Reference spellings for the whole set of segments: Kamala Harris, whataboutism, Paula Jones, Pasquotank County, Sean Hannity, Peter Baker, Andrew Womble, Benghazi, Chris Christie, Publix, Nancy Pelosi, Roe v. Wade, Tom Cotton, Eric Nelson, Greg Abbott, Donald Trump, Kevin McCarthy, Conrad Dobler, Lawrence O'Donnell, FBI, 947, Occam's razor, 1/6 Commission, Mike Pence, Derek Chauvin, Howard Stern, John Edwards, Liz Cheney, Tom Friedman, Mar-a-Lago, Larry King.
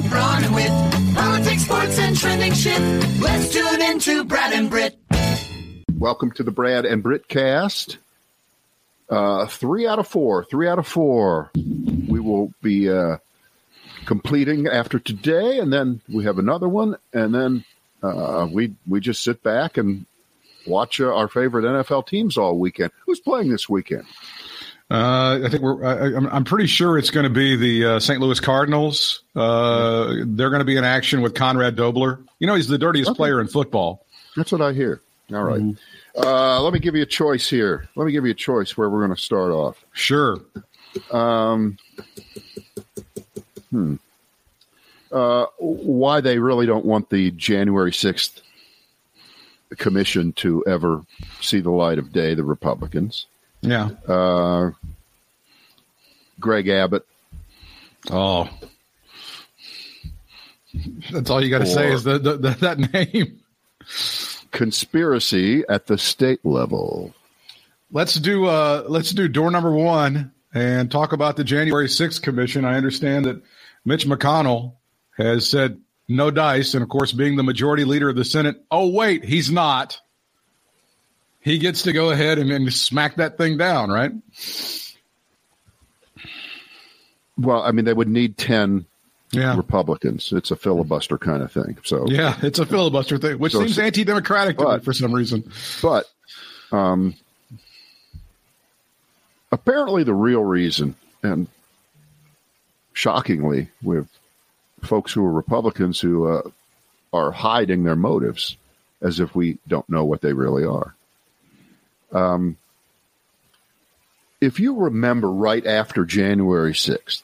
jump Braun and Whit. Politics, sports, and trending shit. Let's tune into Brad and Britt. Welcome to the Brad and Britt cast. 3 out of 4 we will be completing after today, and then we have another one, and then we just sit back and watch our favorite NFL teams all weekend. Who's playing this weekend? I think I'm pretty sure it's going to be the St. Louis Cardinals. They're going to be in action with Conrad Dobler. You know, he's the dirtiest player in football. That's what I hear. All right. Mm-hmm. Let me give you a choice here. Let me give you a choice where we're going to start off. Sure. Why they really don't want the January 6th commission to ever see the light of day, the Republicans. Yeah. Greg Abbott. Oh. That's all you got to say is that name. Conspiracy at the state level. Let's do door number one and talk about the January 6th commission. I understand that Mitch McConnell has said no dice, and of course, being the majority leader of the Senate, oh wait, he's not. He gets to go ahead and smack that thing down, right? Well, I mean, they would need 10. Yeah. Republicans. It's a filibuster kind of thing. So yeah, it's a filibuster thing, which seems anti-democratic to me for some reason. But apparently the real reason, and shockingly, with folks who are Republicans who are hiding their motives as if we don't know what they really are. If you remember right after January 6th,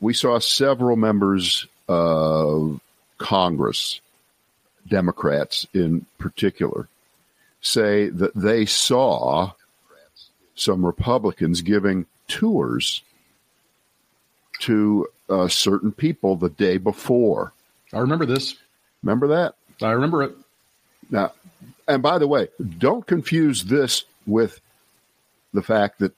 we saw several members of Congress, Democrats in particular, say that they saw some Republicans giving tours to certain people the day before. I remember this. Remember that? I remember it. Now, and by the way, don't confuse this with the fact that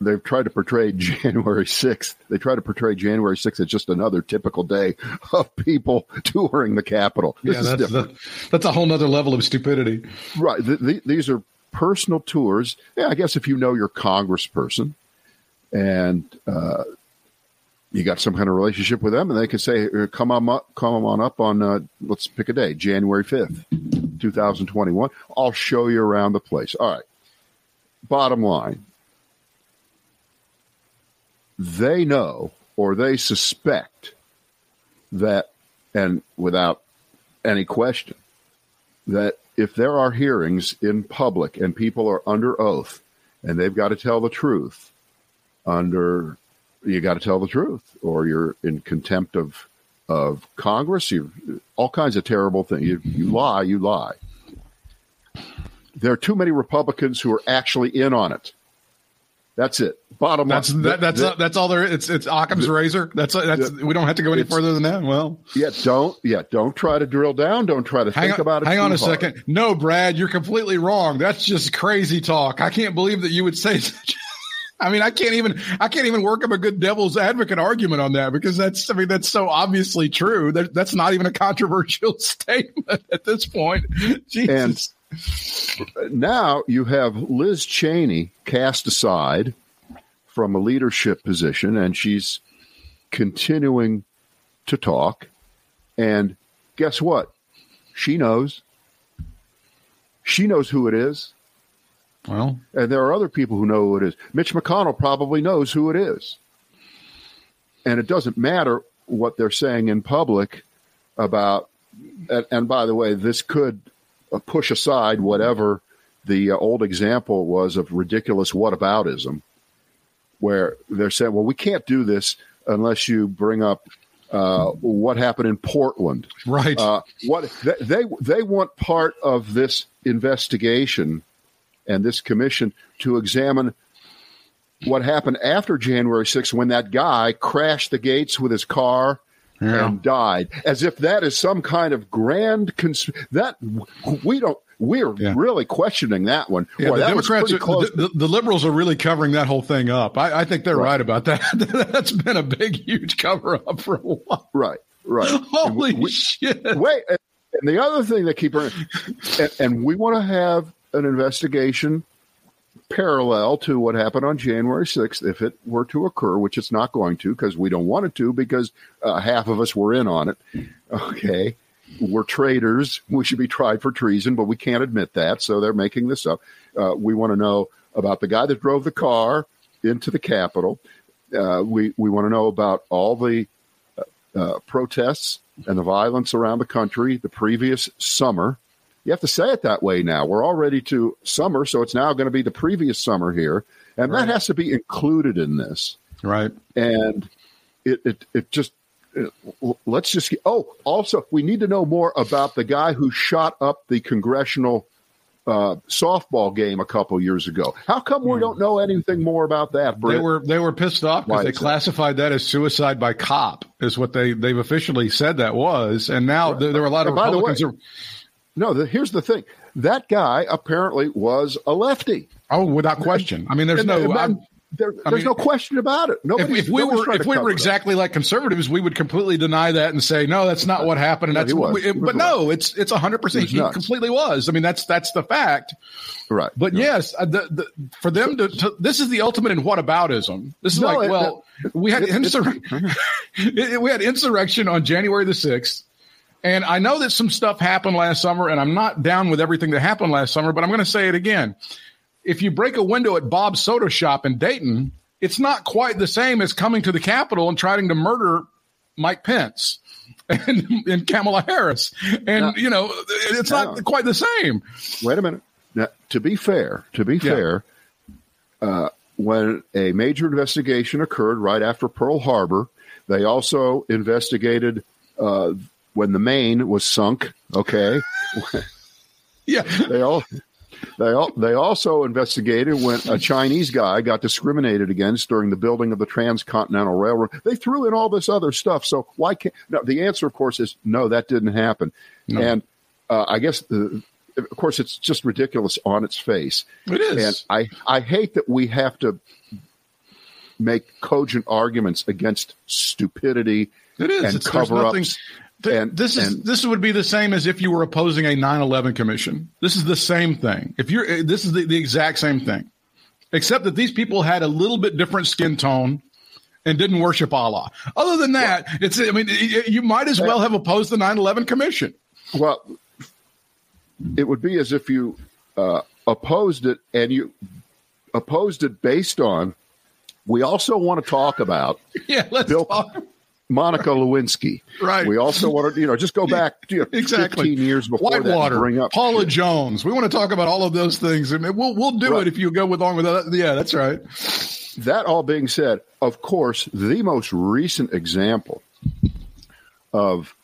they've tried to portray January 6th. They try to portray January 6th as just another typical day of people touring the Capitol. That's a whole nother level of stupidity. Right. These are personal tours. Yeah, I guess if you know your congressperson and you got some kind of relationship with them, and they can say, come on up on, let's pick a day, January 5th, 2021. I'll show you around the place. All right. Bottom line. They know, or they suspect that, and without any question, that if there are hearings in public and people are under oath and they've got to tell the truth, you got to tell the truth, or you're in contempt of Congress, all kinds of terrible things. You lie. There are too many Republicans who are actually in on it. That's it. Bottom line. That's all there is. It's Occam's razor. We don't have to go any further than that. Well, don't try to drill down. Don't try to think about it. Hang on a second. No, Brad, you're completely wrong. That's just crazy talk. I can't believe that you would say such. I mean, I can't even work up a good devil's advocate argument on that, because that's so obviously true. That's not even a controversial statement at this point. Jesus. And now you have Liz Cheney cast aside from a leadership position, and she's continuing to talk. And guess what? She knows. She knows who it is. Well, and there are other people who know who it is. Mitch McConnell probably knows who it is. And it doesn't matter what they're saying in public about, and by the way, this could push aside whatever the old example was of ridiculous whataboutism, where they're saying, well, we can't do this unless you bring up what happened in Portland. Right. They want part of this investigation and this commission to examine what happened after January 6th when that guy crashed the gates with his car and died, as if that is some kind of grand we don't We're really questioning that one. Yeah, boy, the Democrats, the liberals are really covering that whole thing up. I think they're right about that. That's been a big, huge cover up for a while. Right. Holy shit. Wait, and the other thing that keep running, and we want to have an investigation parallel to what happened on January 6th, if it were to occur, which it's not going to, because we don't want it to, because half of us were in on it. Okay. We're traitors. We should be tried for treason, but we can't admit that. So they're making this up. We want to know about the guy that drove the car into the Capitol. We want to know about all the protests and the violence around the country the previous summer. You have to say it that way now. We're already to summer, so it's now going to be the previous summer here. And that has to be included in this. Right. And it just... Let's just get, also, we need to know more about the guy who shot up the congressional softball game a couple years ago. How come we don't know anything more about that, Britt? They were pissed off because they classified that as suicide by cop, is what they've officially said that was. And now there were a lot of Republicans. By the way, here's the thing. That guy apparently was a lefty. Oh, without question. I mean, there's there's no question about it. If we were exactly like conservatives, we would completely deny that and say, no, that's not what happened. And it's 100%. He completely was. I mean, that's the fact. Right. But yes, for them to this is the ultimate in whataboutism. This is we had insurrection on January the 6th. And I know that some stuff happened last summer, and I'm not down with everything that happened last summer, but I'm going to say it again. If you break a window at Bob's Soda Shop in Dayton, it's not quite the same as coming to the Capitol and trying to murder Mike Pence and Kamala Harris. And, it's not quite the same. Wait a minute. Now, to be fair, when a major investigation occurred right after Pearl Harbor, they also investigated when the Maine was sunk. Okay. Yeah. They also investigated when a Chinese guy got discriminated against during the building of the Transcontinental Railroad. They threw in all this other stuff. So why can't the answer, of course, is no, that didn't happen. No. And I guess, of course, it's just ridiculous on its face. It is. And I hate that we have to make cogent arguments against stupidity. It is. And cover-ups. This would be the same as if you were opposing a 9/11 commission. This is the same thing. This is the exact same thing, except that these people had a little bit different skin tone and didn't worship Allah. Other than that, you might as well have opposed the 9/11 commission. Well, it would be as if you opposed it, and you opposed it based on. We also want to talk about let's talk. Monica Lewinsky. Right. We also want to, just go back 15 years before Whitewater, bring up Paula Jones. We want to talk about all of those things, and we'll do it if you go along with that. Yeah, that's right. That all being said, of course, the most recent example of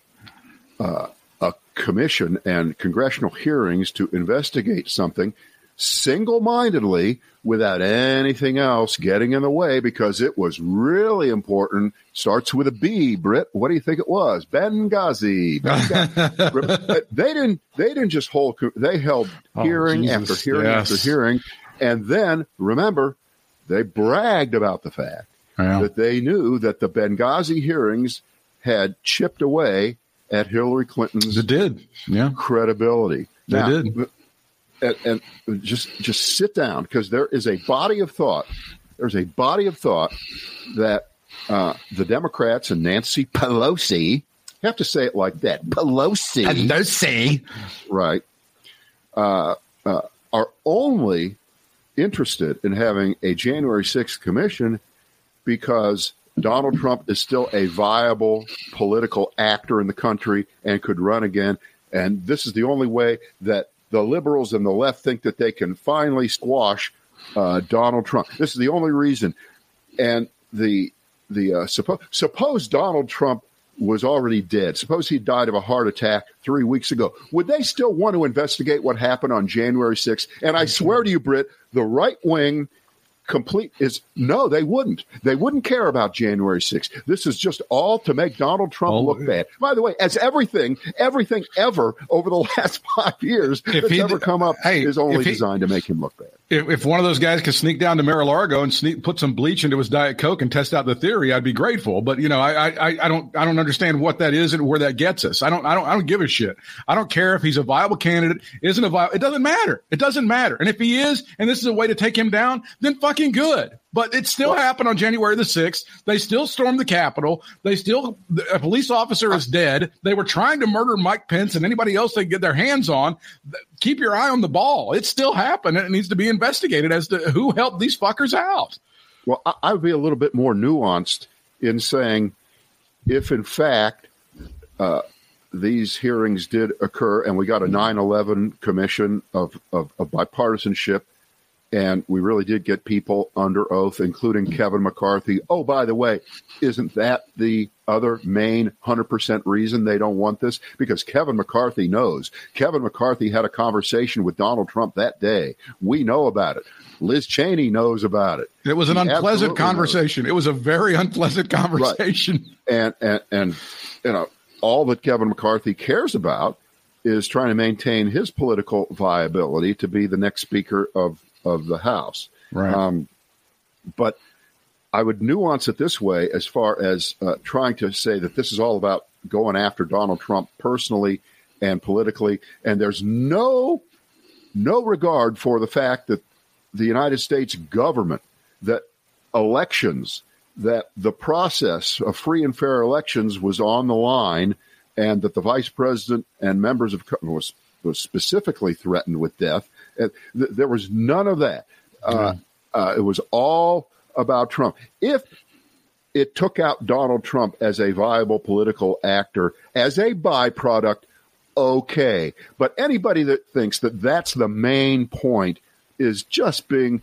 a commission and congressional hearings to investigate something single-mindedly without anything else getting in the way because it was really important. Starts with a B, Britt. What do you think it was? Benghazi. They didn't just hold. They held hearing after hearing after hearing. And then, remember, they bragged about the fact that they knew that the Benghazi hearings had chipped away at Hillary Clinton's credibility. They did. And just sit down, because there is a body of thought. There's a body of thought that the Democrats and Nancy Pelosi, have to say it like that, Pelosi, right, are only interested in having a January 6th commission because Donald Trump is still a viable political actor in the country and could run again. And this is the only way that the liberals and the left think that they can finally squash Donald Trump. This is the only reason. And suppose Donald Trump was already dead. Suppose he died of a heart attack 3 weeks ago. Would they still want to investigate what happened on January 6th? And I swear to you, Britt, the right wing complete is no, they wouldn't. They wouldn't care about January 6th. This is just all to make Donald Trump look bad. By the way, as everything ever over the last 5 years that's ever come up is only designed to make him look bad. If one of those guys could sneak down to Mar-a-Lago and put some bleach into his Diet Coke and test out the theory, I'd be grateful. But you know, I don't understand what that is and where that gets us. I don't give a shit. I don't care if he's a viable candidate, isn't a viable. It doesn't matter. It doesn't matter. And if he is, and this is a way to take him down, then fucking good. But it still happened on January the 6th. They still stormed the Capitol. They still – a police officer is dead. They were trying to murder Mike Pence and anybody else they could get their hands on. Keep your eye on the ball. It still happened, and it needs to be investigated as to who helped these fuckers out. Well, I would be a little bit more nuanced in saying if, in fact, these hearings did occur and we got a 9/11 commission of bipartisanship, and we really did get people under oath, including Kevin McCarthy. Oh, by the way, isn't that the other main 100% reason they don't want this? Because Kevin McCarthy knows. Kevin McCarthy had a conversation with Donald Trump that day. We know about it. Liz Cheney knows about it. It was an unpleasant conversation. Knows. It was a very unpleasant conversation. Right. And you know, all that Kevin McCarthy cares about is trying to maintain his political viability to be the next Speaker of the House. Right. But I would nuance it this way as far as trying to say that this is all about going after Donald Trump personally and politically, and there's no regard for the fact that the United States government, that elections, that the process of free and fair elections was on the line, and that the vice president and members of Congress was specifically threatened with death. There was none of that. It was all about Trump. If it took out Donald Trump as a viable political actor, as a byproduct, okay. But anybody that thinks that that's the main point is just being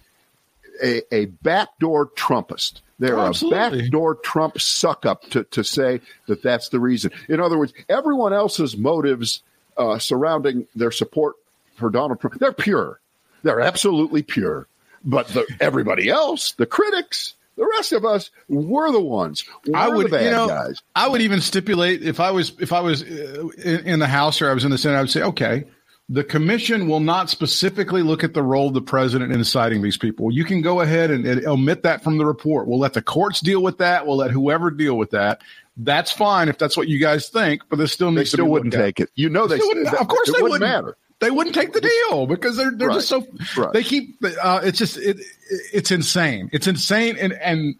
a backdoor Trumpist. They're a backdoor Trump suck-up to say that that's the reason. In other words, everyone else's motives surrounding their support for Donald Trump, they're pure. They're absolutely pure. But everybody else, the critics, the rest of us, we're the ones. We're the bad guys. I would even stipulate if I was in the House or I was in the Senate, I would say, okay, the commission will not specifically look at the role of the president in inciting these people. You can go ahead and omit that from the report. We'll let the courts deal with that. We'll let whoever deal with that. That's fine if that's what you guys think, but this still needs to be looked at. They still wouldn't take it. You know they wouldn't. Of course they wouldn't. Matter. They wouldn't take the deal because they're just so – they keep it's just it's insane. It's insane, and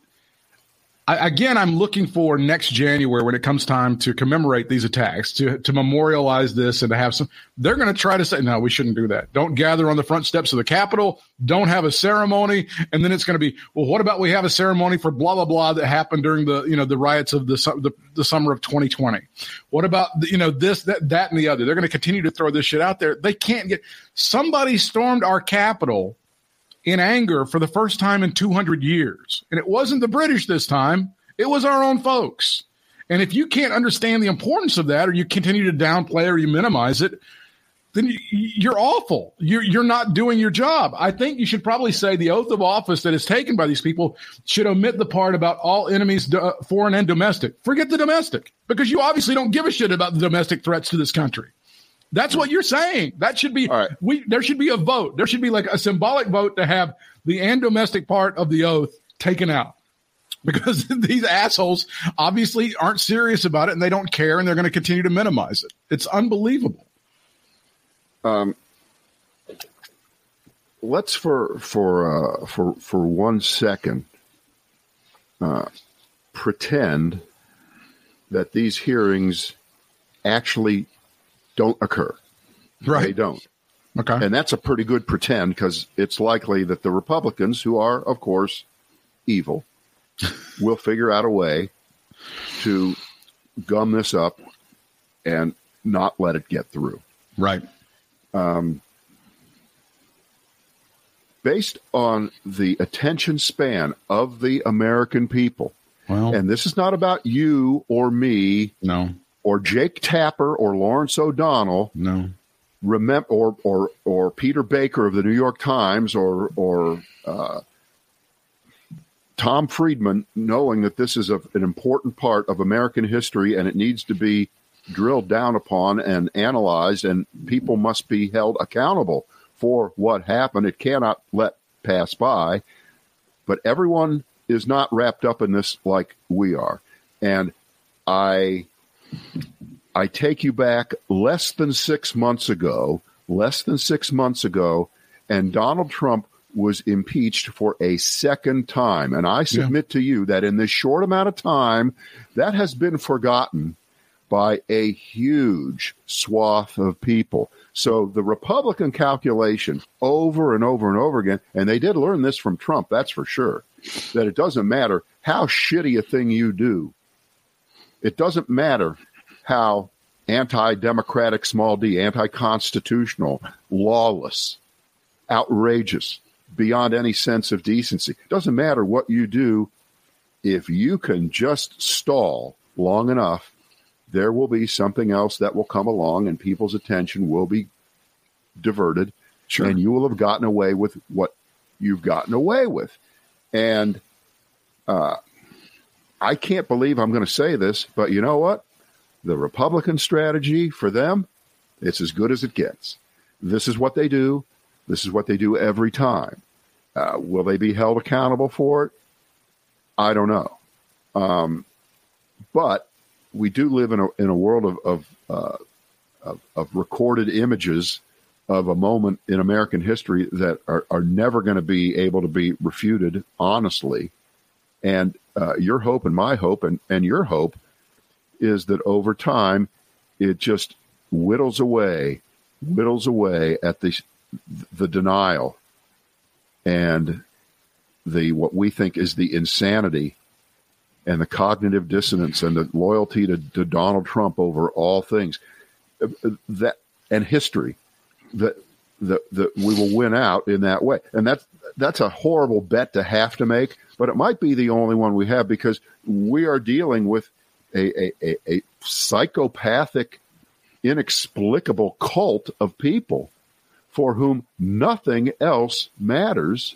again, I'm looking for next January when it comes time to commemorate these attacks, to memorialize this and to have some – they're going to try to say, no, we shouldn't do that. Don't gather on the front steps of the Capitol. Don't have a ceremony. And then it's going to be, well, what about we have a ceremony for blah, blah, blah that happened during the riots of the summer of 2020? What about, this, that, and the other? They're going to continue to throw this shit out there. They can't get – somebody stormed our Capitol in anger for the first time in 200 years. And it wasn't the British this time. It was our own folks. And if you can't understand the importance of that, or you continue to downplay or you minimize it, then you're awful. You're not doing your job. I think you should probably say the oath of office that is taken by these people should omit the part about all enemies, foreign and domestic. Forget the domestic, because you obviously don't give a shit about the domestic threats to this country. That's what you're saying. That should be there should be a vote. There should be like a symbolic vote to have the and domestic part of the oath taken out, because these assholes obviously aren't serious about it and they don't care and they're going to continue to minimize it. It's unbelievable. Let's for 1 second pretend that these hearings actually don't occur. Right. They don't. Okay. And that's a pretty good pretend, because it's likely that the Republicans, who are, of course, evil, will figure out a way to gum this up and not let it get through. Right. Based on the attention span of the American people, and this is not about you or me. No. Or Jake Tapper, or Lawrence O'Donnell, or Peter Baker of the New York Times, or Tom Friedman, knowing that this is an important part of American history and it needs to be drilled down upon and analyzed, and people must be held accountable for what happened. It cannot let pass by. But everyone is not wrapped up in this like we are. And I take you back less than six months ago, and Donald Trump was impeached for a second time. And I submit to you that in this short amount of time, that has been forgotten by a huge swath of people. So the Republican calculation over and over and over again, and they did learn this from Trump, that's for sure, that it doesn't matter how shitty a thing you do. It doesn't matter how anti-democratic, small d, anti-constitutional, lawless, outrageous, beyond any sense of decency. It doesn't matter what you do. If you can just stall long enough, there will be something else that will come along and people's attention will be diverted. Sure. And you will have gotten away with what you've gotten away with. And I can't believe I'm going to say this, but you know what? The Republican strategy for them, it's as good as it gets. This is what they do. This is what they do every time. Will they be held accountable for it? I don't know. But we do live in a world of recorded images of a moment in American history that are never going to be able to be refuted honestly. And your hope and my hope and your hope is that over time, it just whittles away at the denial and the what we think is the insanity and the cognitive dissonance and the loyalty to Donald Trump over all things that and history that we will win out in that way. And that's a horrible bet to have to make, but it might be the only one we have, because we are dealing with a psychopathic, inexplicable cult of people for whom nothing else matters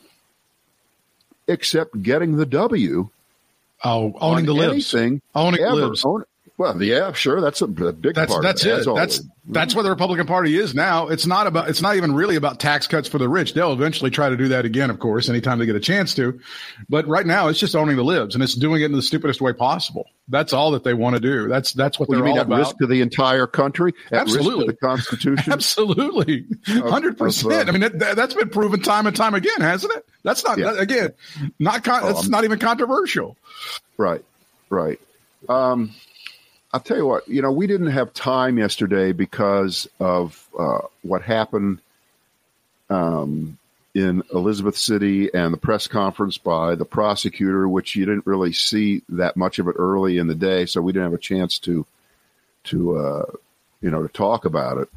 except getting the W. Oh, owning the libs. Owning the libs. Well, yeah, sure. That's a big part. That's it. That's where the Republican Party is now. It's not even really about tax cuts for the rich. They'll eventually try to do that again, of course, anytime they get a chance to. But right now, it's just owning the libs, and it's doing it in the stupidest way possible. That's all that they want to do. That's what they're all about. At risk to the entire country? At Absolutely. Risk to the Constitution? Absolutely. 100%. I mean, that's been proven time and time again, hasn't it? That's not, again, that's not even controversial. Right. I'll tell you what, we didn't have time yesterday because of what happened in Elizabeth City and the press conference by the prosecutor, which you didn't really see that much of it early in the day, so we didn't have a chance to talk about it.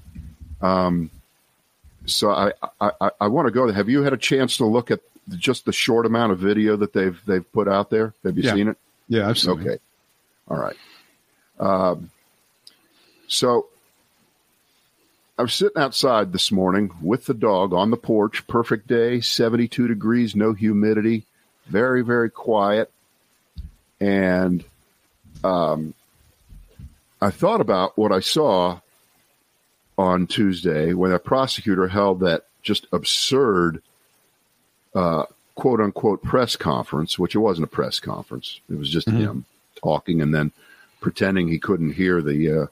So I want to go to. Have you had a chance to look at just the short amount of video that they've put out there? Have you seen it? Yeah, I've seen it. Okay, all right. So I was sitting outside this morning with the dog on the porch, perfect day, 72 degrees, no humidity, very, very quiet. And I thought about what I saw on Tuesday when a prosecutor held that just absurd quote-unquote press conference, which it wasn't a press conference. It was just him talking and then pretending he couldn't hear the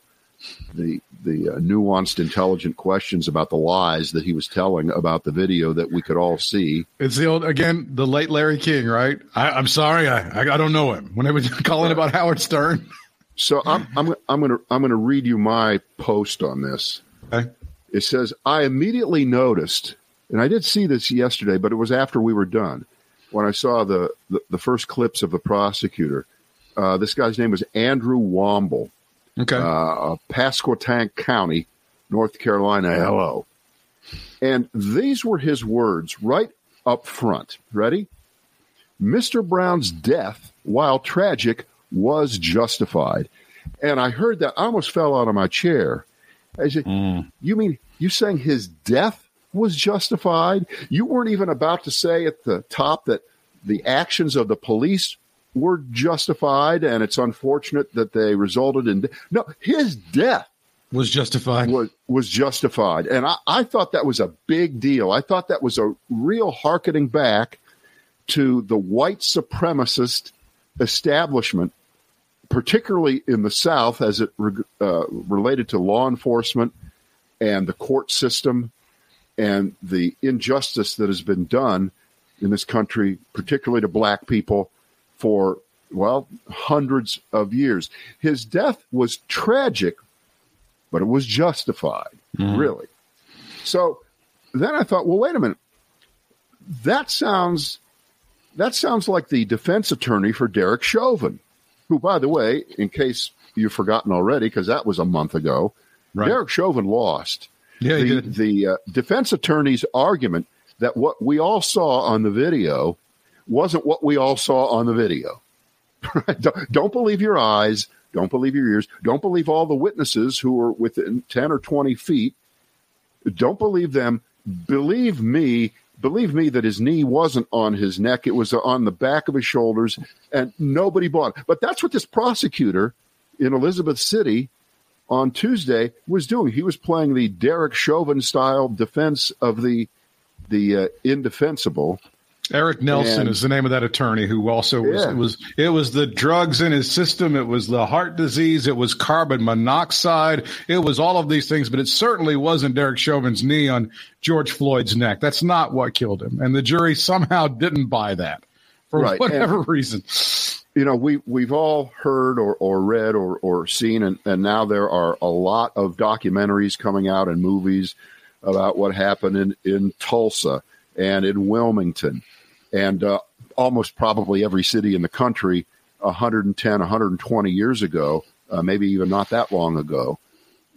nuanced, intelligent questions about the lies that he was telling about the video that we could all see. It's the late Larry King, right? I'm sorry, I don't know him. When I was calling about Howard Stern. So I'm gonna read you my post on this. Okay. It says, I immediately noticed, and I did see this yesterday, but it was after we were done, when I saw the first clips of the prosecutor. This guy's name was Andrew Womble, of Pasquotank County, North Carolina. Hello. And these were his words right up front. Ready? Mr. Brown's death, while tragic, was justified. And I heard that. I almost fell out of my chair. I said, You mean you're saying his death was justified? You weren't even about to say at the top that the actions of the police were justified, and it's unfortunate that they resulted in his death was justified. Was justified. And I thought that was a big deal. I thought that was a real hearkening back to the white supremacist establishment, particularly in the South, as it related to law enforcement and the court system and the injustice that has been done in this country, particularly to black people, for, well, hundreds of years. His death was tragic, but it was justified, really. So then I thought, well, wait a minute. That sounds like the defense attorney for Derek Chauvin, who, by the way, in case you've forgotten already, because that was a month ago, right, Derek Chauvin lost. Yeah, he did. The defense attorney's argument that what we all saw on the video wasn't what we all saw on the video. Don't believe your eyes. Don't believe your ears. Don't believe all the witnesses who were within 10 or 20 feet. Don't believe them. Believe me. Believe me that his knee wasn't on his neck. It was on the back of his shoulders, and nobody bought it. But that's what this prosecutor in Elizabeth City on Tuesday was doing. He was playing the Derek Chauvin-style defense of the indefensible. Eric Nelson is the name of that attorney who also was the drugs in his system. It was the heart disease. It was carbon monoxide. It was all of these things, but it certainly wasn't Derek Chauvin's knee on George Floyd's neck. That's not what killed him. And the jury somehow didn't buy that for whatever reason. You know, we've all heard or read or seen, and now there are a lot of documentaries coming out and movies about what happened in Tulsa and in Wilmington. And almost probably every city in the country 110, 120 years ago, maybe even not that long ago,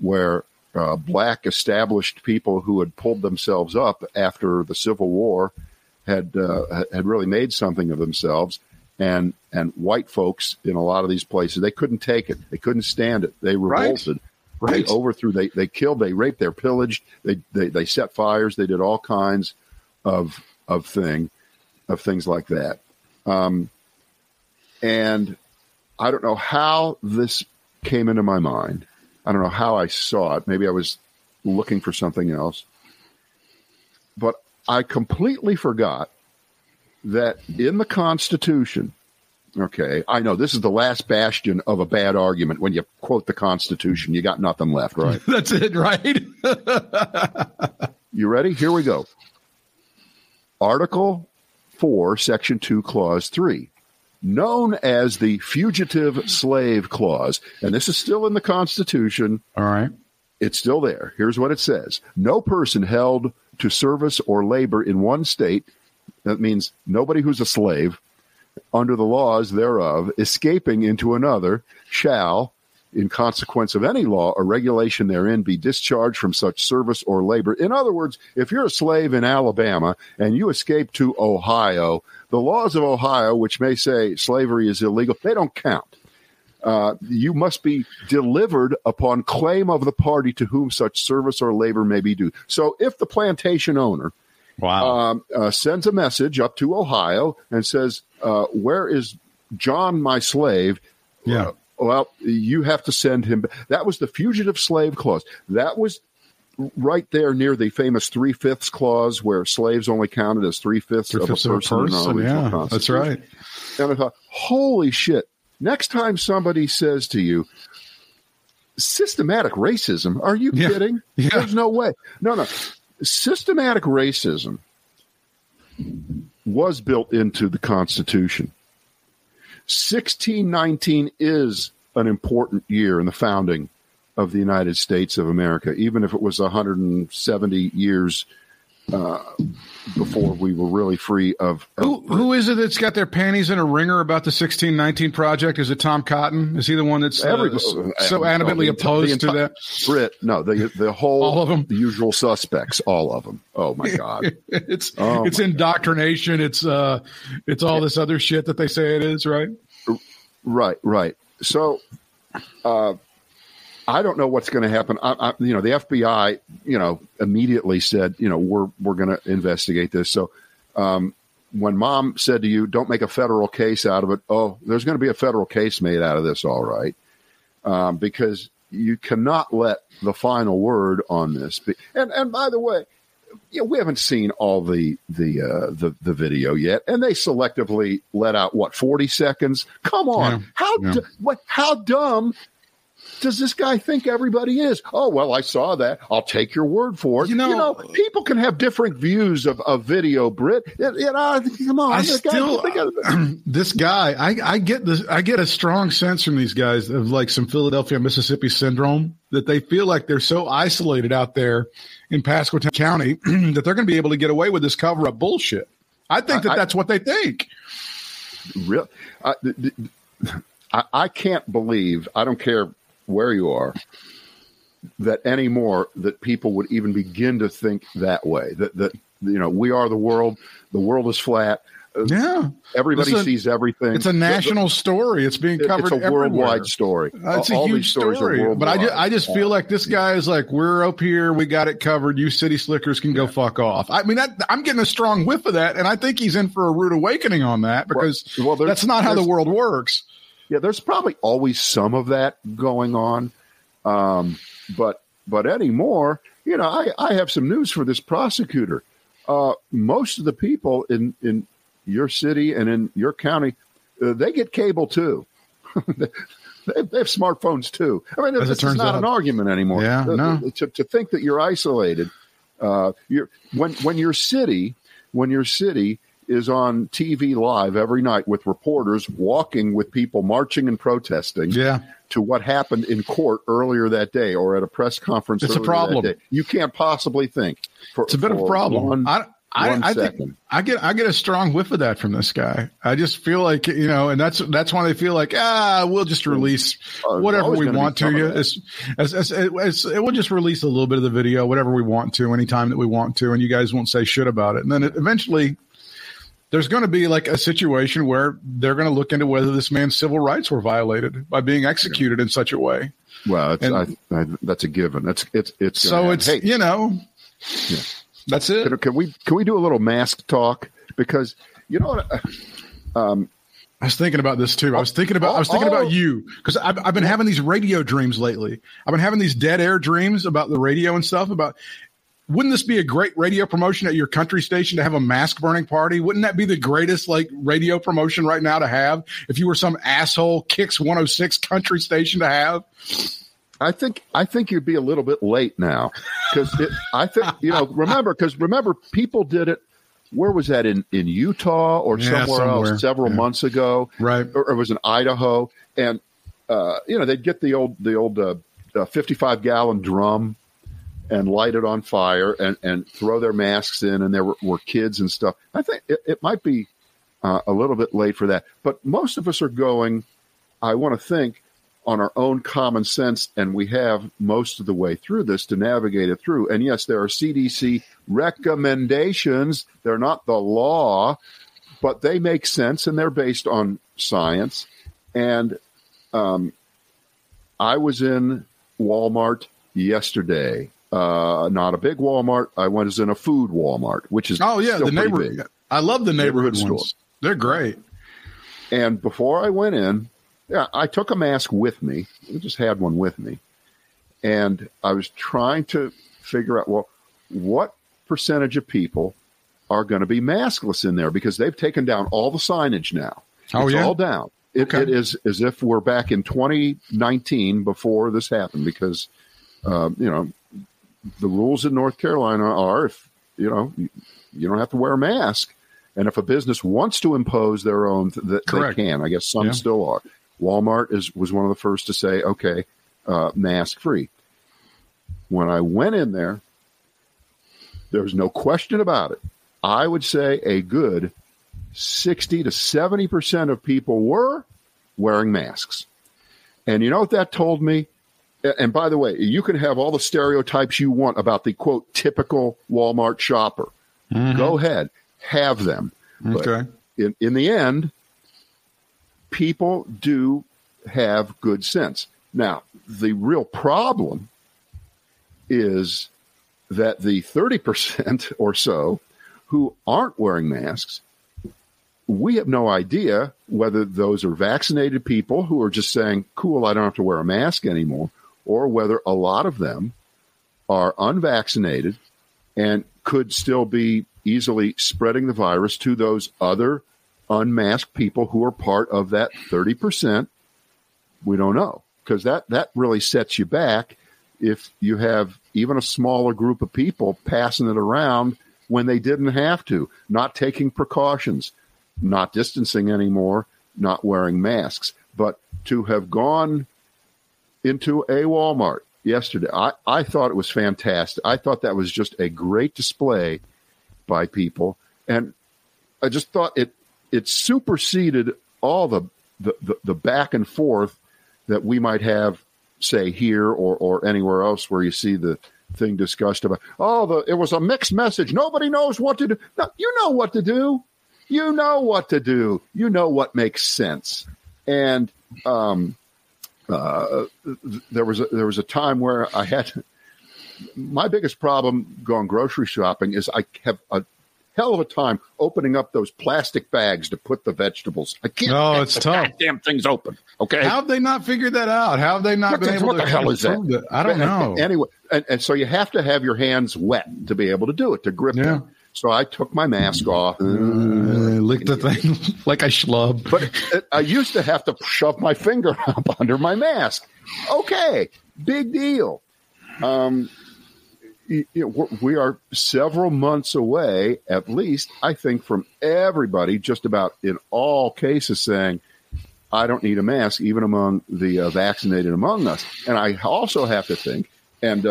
where black established people who had pulled themselves up after the Civil War had really made something of themselves. And white folks in a lot of these places, they couldn't take it. They couldn't stand it. They revolted. Right. They overthrew. They killed. They raped. They pillaged. They set fires. They did all kinds of things like that. And I don't know how this came into my mind. I don't know how I saw it. Maybe I was looking for something else. But I completely forgot that in the Constitution, okay, I know this is the last bastion of a bad argument. When you quote the Constitution, you got nothing left, right? That's it, right? You ready? Here we go. Article 4, Section 2, Clause 3, known as the Fugitive Slave Clause. And this is still in the Constitution. All right. It's still there. Here's what it says. No person held to service or labor in one state, that means nobody who's a slave, under the laws thereof, escaping into another, shall, in consequence of any law or regulation therein, be discharged from such service or labor. In other words, if you're a slave in Alabama and you escape to Ohio, the laws of Ohio, which may say slavery is illegal, they don't count. You must be delivered upon claim of the party to whom such service or labor may be due. So if the plantation owner sends a message up to Ohio and says, where is John, my slave? Yeah. Well, you have to send him. That was the Fugitive Slave Clause. That was right there near the famous 3/5 clause, where slaves only counted as 3/5 of a person. Yeah, that's right. And I thought, holy shit! Next time somebody says to you, "Systematic racism," are you kidding? Yeah. There's no way. No. Systematic racism was built into the Constitution. 1619 is an important year in the founding of the United States of America, even if it was 170 years before we were really free of... Who is it that's got their panties in a wringer about the 1619 project? Is it Tom Cotton? Is he the one that's so adamantly opposed to that? Brit, no, the whole... All of them? The usual suspects, all of them. Oh, my God. It's indoctrination. God. It's all this other shit that they say it is, right? Right. So... I don't know what's going to happen. The FBI, immediately said, we're going to investigate this. So when mom said to you, don't make a federal case out of it, oh, there's going to be a federal case made out of this, all right, because you cannot let the final word on this be. And by the way, you know, we haven't seen all the video yet, and they selectively let out, what, 40 seconds? Come on. Yeah. How dumb does this guy think everybody is? Oh, well, I saw that. I'll take your word for it. You know people can have different views of video, Brit. Come on. I get a strong sense from these guys of like some Philadelphia, Mississippi syndrome, that they feel like they're so isolated out there in Pasquotank County that they're going to be able to get away with this cover-up bullshit. I think that's what they think. Really? I can't believe, I don't care where you are, that anymore that people would even begin to think that way, that you know, we are the world is flat. Yeah. Everybody sees everything. It's a national story. It's being covered everywhere. It's a worldwide story. It's a huge story. But I just feel like this guy is like, we're up here. We got it covered. You city slickers can go fuck off. I mean, I'm getting a strong whiff of that. And I think he's in for a rude awakening on that, because that's not how the world works. Yeah, there's probably always some of that going on. But anymore, you know, I have some news for this prosecutor. Most of the people in your city and in your county, they get cable too. They have smartphones too. I mean, it's not an argument anymore. Yeah, no. To think that you're isolated, when your city is on TV live every night with reporters walking with people marching and protesting to what happened in court earlier that day or at a press conference. It's a problem. You can't possibly think. It's a bit of a problem. I think I get a strong whiff of that from this guy. I just feel like, you know, and that's why they feel like, we'll just release whatever we want to. We'll just release a little bit of the video, whatever we want to, anytime that we want to, and you guys won't say shit about it. And then eventually there's going to be like a situation where they're going to look into whether this man's civil rights were violated by being executed in such a way. Well, that's a given. Yeah. That's it. Can we do a little mask talk? Because you know what? I was thinking about this too. I was thinking about you, because I've been having these radio dreams lately. I've been having these dead air dreams about the radio and stuff. Wouldn't this be a great radio promotion at your country station to have a mask burning party? Wouldn't that be the greatest like radio promotion right now to have? If you were some asshole Kix 106 country station to have. I think you'd be a little bit late now, because I think, you know, remember people did it. Where was that in Utah or somewhere else several months ago? Right. Or it was in Idaho. And, you know, they'd get the old 55 gallon drum and light it on fire and throw their masks in. And there were kids and stuff. I think it might be a little bit late for that, but most of us are going, I want to think, on our own common sense, and we have most of the way through this to navigate it through. And yes, there are CDC recommendations. They're not the law, but they make sense, and they're based on science. And I was in Walmart yesterday. Not a big Walmart. I was in a food Walmart, which is still the neighborhood. Big. I love the neighborhood ones. Stores. They're great. And before I went in, yeah, I took a mask with me. I just had one with me. And I was trying to figure out, well, what percentage of people are going to be maskless in there? Because they've taken down all the signage now. It's all down. It is as if we're back in 2019 before this happened, because, you know, the rules in North Carolina are, if you know, you don't have to wear a mask. And if a business wants to impose their own, they can. I guess some still are. Walmart was one of the first to say, okay, mask free. When I went in there, there was no question about it. I would say a good 60 to 70% of people were wearing masks. And you know what that told me? And by the way, you can have all the stereotypes you want about the, quote, typical Walmart shopper. Mm-hmm. Go ahead. Have them. Okay. But in the end, people do have good sense. Now, the real problem is that the 30% or so who aren't wearing masks we have no idea whether those are vaccinated people who are just saying, cool, I don't have to wear a mask anymore, or whether a lot of them are unvaccinated and could still be easily spreading the virus to those other unmasked people who are part of that 30%. We don't know, because that really sets you back if you have even a smaller group of people passing it around when they didn't have to, not taking precautions, not distancing anymore, not wearing masks. But to have gone into a Walmart yesterday, I thought it was fantastic. I thought that was just a great display by people. And I just thought it superseded all the back and forth that we might have, say, here or anywhere else where you see the thing discussed about, it was a mixed message. Nobody knows what to do. No, you know what to do. You know what to do. You know what makes sense. And there was a time where I had my biggest problem going grocery shopping is I have a hell of a time opening up those plastic bags to put the vegetables. I can't. No, it's tough. Goddamn things open. Okay. How have they not figured that out? How have they not been able to? What the hell is that? I don't know. Anyway, and so you have to have your hands wet to be able to do it, to grip them. So I took my mask off, licked the thing like a schlub. But I used to have to shove my finger up under my mask. Okay, big deal. We are several months away, at least, I think, from everybody just about in all cases saying, I don't need a mask, even among the vaccinated among us. And I also have to think, and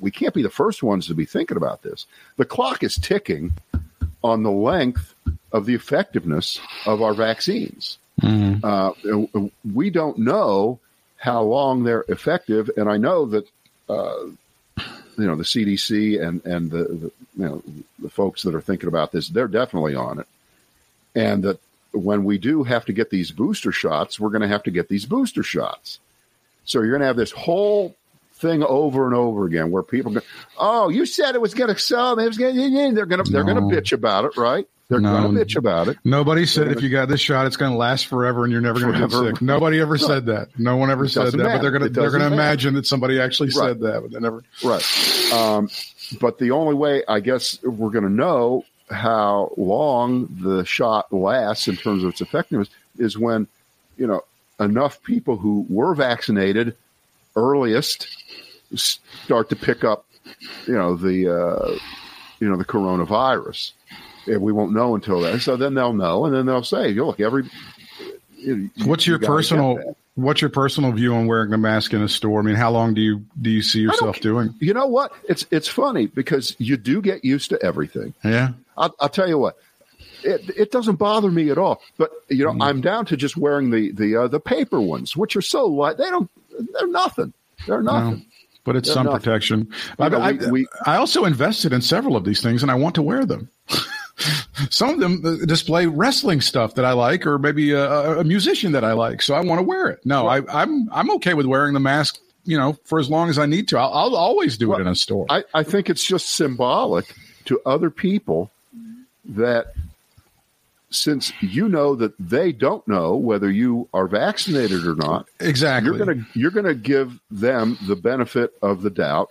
we can't be the first ones to be thinking about this. The clock is ticking on the length of the effectiveness of our vaccines. Mm-hmm. We don't know how long they're effective. And I know that the CDC and the folks that are thinking about this, they're definitely on it. And that when we do have to get these booster shots, we're going to have to get these booster shots. So you're going to have this whole thing over and over again where people go, oh, you said it was going to sell. They're going to bitch about it, right? They're going to bitch about it. Nobody said if you got this shot, it's going to last forever and you're never going to get sick. Nobody ever said that. No one ever said that. Matter. But they're going to imagine that somebody actually said that, but they never. Right. But the only way, I guess, we're going to know how long the shot lasts in terms of its effectiveness is when enough people who were vaccinated earliest start to pick up the coronavirus. We won't know until then. So then they'll know, and then they'll say, "Look, what's your personal view on wearing a mask in a store? I mean, how long do you see yourself doing?" You know what? It's funny because you do get used to everything. Yeah, I'll tell you what. It doesn't bother me at all. But I'm down to just wearing the paper ones, which are so light. They're nothing. They're nothing. No. But it's some protection. I also invested in several of these things, and I want to wear them. Some of them display wrestling stuff that I like, or maybe a musician that I like, so I want to wear it. No, right. I'm okay with wearing the mask, for as long as I need to. I'll always do it in a store. I think it's just symbolic to other people that since that they don't know whether you are vaccinated or not, exactly, you're going to give them the benefit of the doubt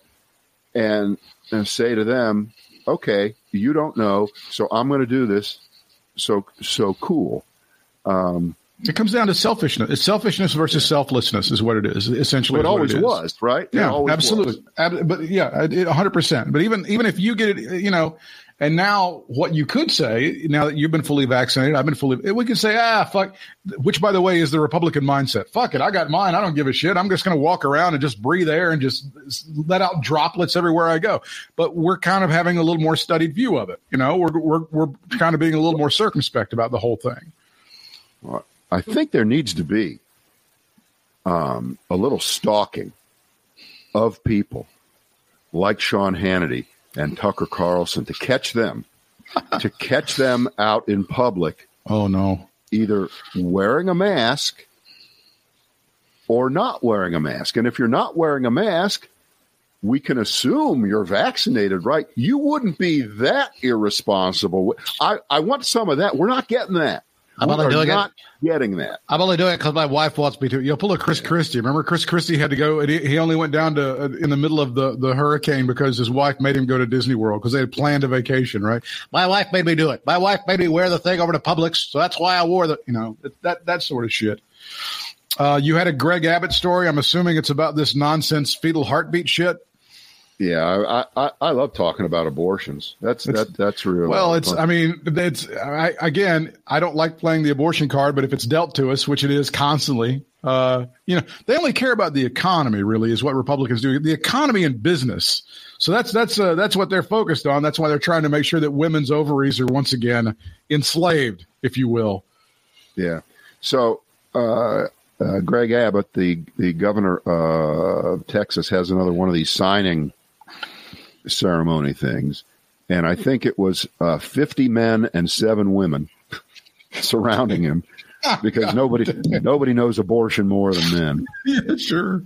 and say to them, okay, you don't know, so I'm going to do this. So cool. It comes down to selfishness. It's selfishness versus selflessness is what it is, essentially. It always was, right? Yeah, absolutely. But yeah, 100%. But even if you get it, and now what you could say, now that you've been fully vaccinated, I've been fully, we could say, fuck, which, by the way, is the Republican mindset. Fuck it. I got mine. I don't give a shit. I'm just going to walk around and just breathe air and just let out droplets everywhere I go. But we're kind of having a little more studied view of it. We're kind of being a little more circumspect about the whole thing. Well, I think there needs to be a little stalking of people like Sean Hannity and Tucker Carlson to catch them out in public. Oh, no. Either wearing a mask or not wearing a mask. And if you're not wearing a mask, we can assume you're vaccinated, right? You wouldn't be that irresponsible. I want some of that. We're not getting that. I'm only doing not it. Getting that. I'm only doing it because my wife wants me to. You'll pull a Chris Christie. Remember, Chris Christie had to go. And he only went down to in the middle of the hurricane because his wife made him go to Disney World because they had planned a vacation. Right? My wife made me do it. My wife made me wear the thing over to Publix, so that's why I wore the. You know, that sort of shit. You had a Greg Abbott story. I'm assuming it's about this nonsense fetal heartbeat shit. Yeah, I love talking about abortions. That's real. Well, it's fun. I mean, it's again, I don't like playing the abortion card, but if it's dealt to us, which it is constantly, you know, they only care about the economy. Really, is what Republicans do. The economy and business. So that's what they're focused on. That's why they're trying to make sure that women's ovaries are once again enslaved, if you will. Yeah. So. Greg Abbott, the governor of Texas, has another one of these signing ceremony things. And I think it was 50 men and 7 women surrounding him because nobody knows abortion more than men. Yeah, sure.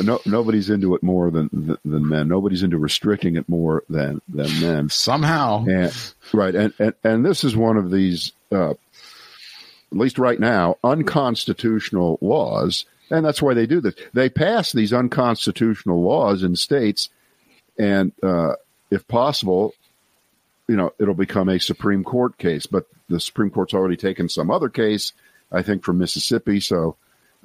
No, nobody's into it more than men. Nobody's into restricting it more than men. Somehow. And this is one of these, at least right now, unconstitutional laws. And that's why they do this. They pass these unconstitutional laws in states. And if possible, you know, it'll become a Supreme Court case. But the Supreme Court's already taken some other case, I think, from Mississippi. So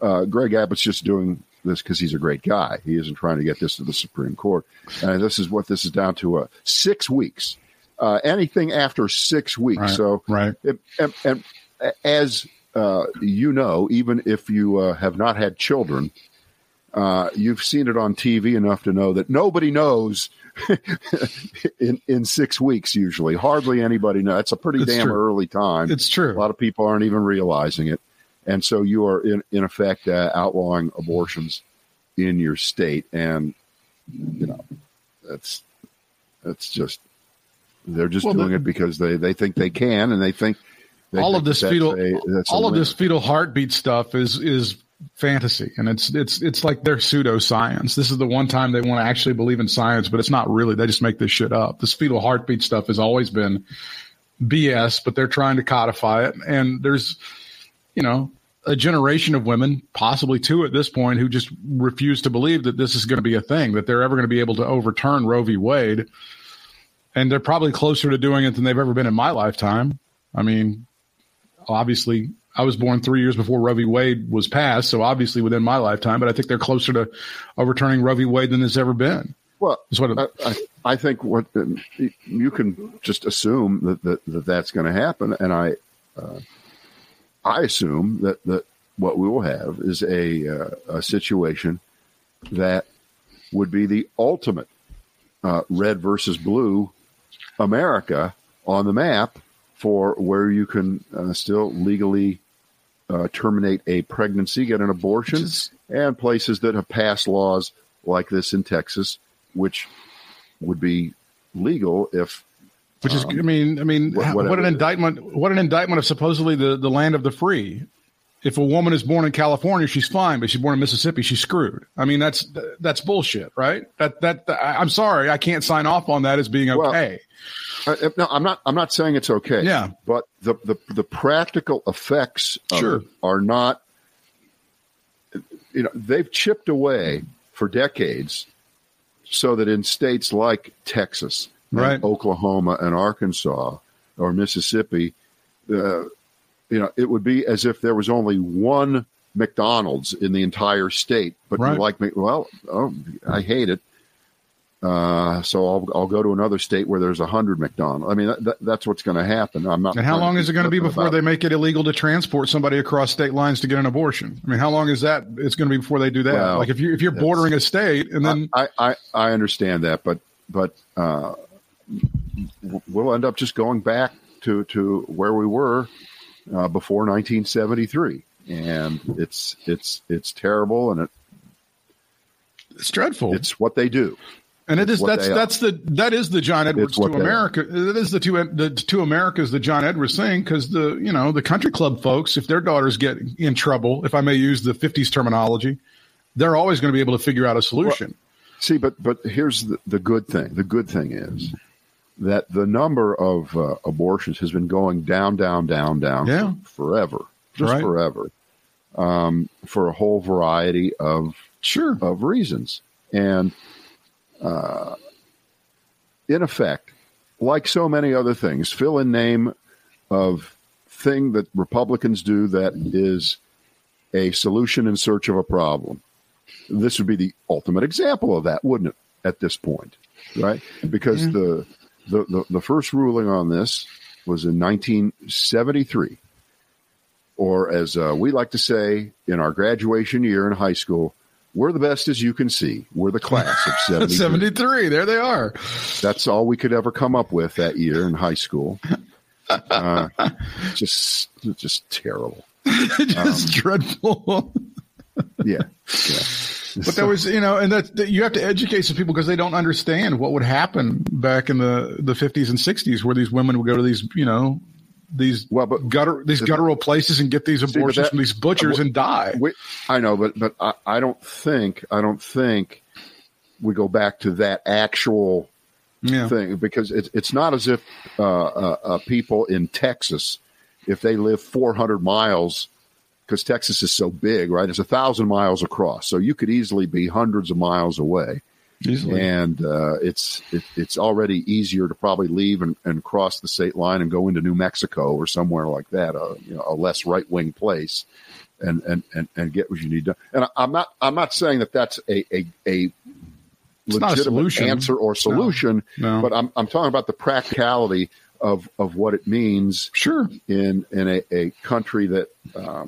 Greg Abbott's just doing this because he's a great guy. He isn't trying to get this to the Supreme Court. And this is what this is down to, 6 weeks. Anything after 6 weeks. Right, so, right. As you know, even if you have not had children, you've seen it on TV enough to know that nobody knows in 6 weeks usually. Hardly anybody knows. That's a pretty damn early time. It's true. A lot of people aren't even realizing it. And so you are, in effect, outlawing abortions in your state. And, you know, that's just – they're just doing it because they think they can and they think – All of this fetal heartbeat stuff is fantasy, and it's like their pseudoscience. This is the one time they want to actually believe in science, but it's not really. They just make this shit up. This fetal heartbeat stuff has always been BS, but they're trying to codify it. And there's, you know, a generation of women, possibly 2 at this point, who just refuse to believe that this is going to be a thing, that they're ever going to be able to overturn Roe v. Wade. And they're probably closer to doing it than they've ever been in my lifetime. I mean. Obviously, I was born 3 years before Roe v. Wade was passed, so obviously within my lifetime. But I think they're closer to overturning Roe v. Wade than there's ever been. Well, I think what you can just assume that that's going to happen, and I assume that what we will have is a situation that would be the ultimate red versus blue America on the map. For where you can still legally terminate a pregnancy, get an abortion, and places that have passed laws like this in Texas, which would be legal if. Which is, I mean, what an indictment! What an indictment of supposedly the land of the free. If a woman is born in California, she's fine, but she's born in Mississippi, she's screwed. I mean, that's bullshit, right? I'm sorry, I can't sign off on that as being okay. No, I'm not saying it's okay. Yeah. But the practical effects are not, you know, they've chipped away for decades so that in states like Texas, and Oklahoma and Arkansas or Mississippi, you know, it would be as if there was only one McDonald's in the entire state. But you like me, well, oh, I hate it. So I'll go to another state where there's 100 McDonald's. I mean, that's what's going to happen. I'm not. And how long is it going to be before they make it illegal to transport somebody across state lines to get an abortion? I mean, how long is that? It's going to be before they do that. Well, like if you're bordering a state, and then I understand that, but we'll end up just going back to where we were before 1973, and it's terrible, and it's dreadful. It's what they do. And that is the John Edwards to America. That is the two Americas, the John Edwards thing, because the country club folks, if their daughters get in trouble, if I may use the 50s terminology, they're always going to be able to figure out a solution. Well, See, but here's the good thing. The good thing is that the number of abortions has been going down yeah. forever, just right. forever, for a whole variety of sure. of reasons. And in effect, like so many other things, fill in name of thing that Republicans do that is a solution in search of a problem. This would be the ultimate example of that, wouldn't it, at this point, right? Because yeah. The first ruling on this was in 1973, or as we like to say in our graduation year in high school, we're the best as you can see. We're the class of 73. 73, there they are. That's all we could ever come up with that year in high school. Just terrible. Just dreadful. Yeah. Yeah. But there was, you know, and that you have to educate some people because they don't understand what would happen back in the 50s and 60s where these women would go to these, you know, these guttural places and get these abortions from these butchers and die. I know, but I don't think we go back to that actual yeah. thing because it's not as if people in Texas, if they live 400 miles, because Texas is so big, right? It's 1,000 miles across, so you could easily be hundreds of miles away. Easily. And it's already easier to probably leave and cross the state line and go into New Mexico or somewhere like that, you know, a less right wing place, and get what you need done. And I'm not saying that that's a legitimate answer or solution, no. But I'm talking about the practicality of what it means. Sure. In a country that.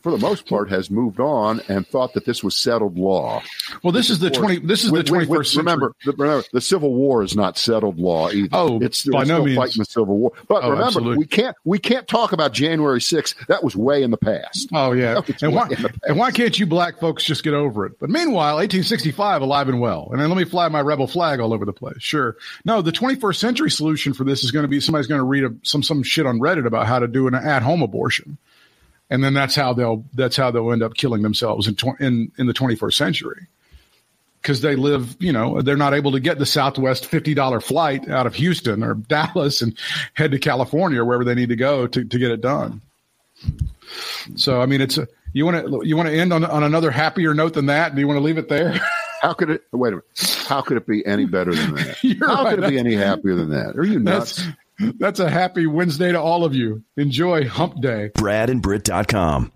For the most part, has moved on and thought that this was settled law. Well, this is the 21st century. Remember, the Civil War is not settled law either. Oh, it's by no means fighting the Civil War. But remember, absolutely. we can't talk about January 6th. That was way in the past. Oh yeah, and why can't you black folks just get over it? But meanwhile, 1865, alive and well. And then let me fly my rebel flag all over the place. Sure, no, the 21st century solution for this is going to be somebody's going to read some shit on Reddit about how to do an at-home abortion. And then that's how they'll end up killing themselves in the 21st century because they live, you know, they're not able to get the Southwest $50 flight out of Houston or Dallas and head to California or wherever they need to go to get it done. So, I mean, you want to end on another happier note than that? Do you want to leave it there? How could it be any better than that? How could it be any happier than that? Are you nuts? That's a happy Wednesday to all of you. Enjoy Hump Day. BradandBritt.com.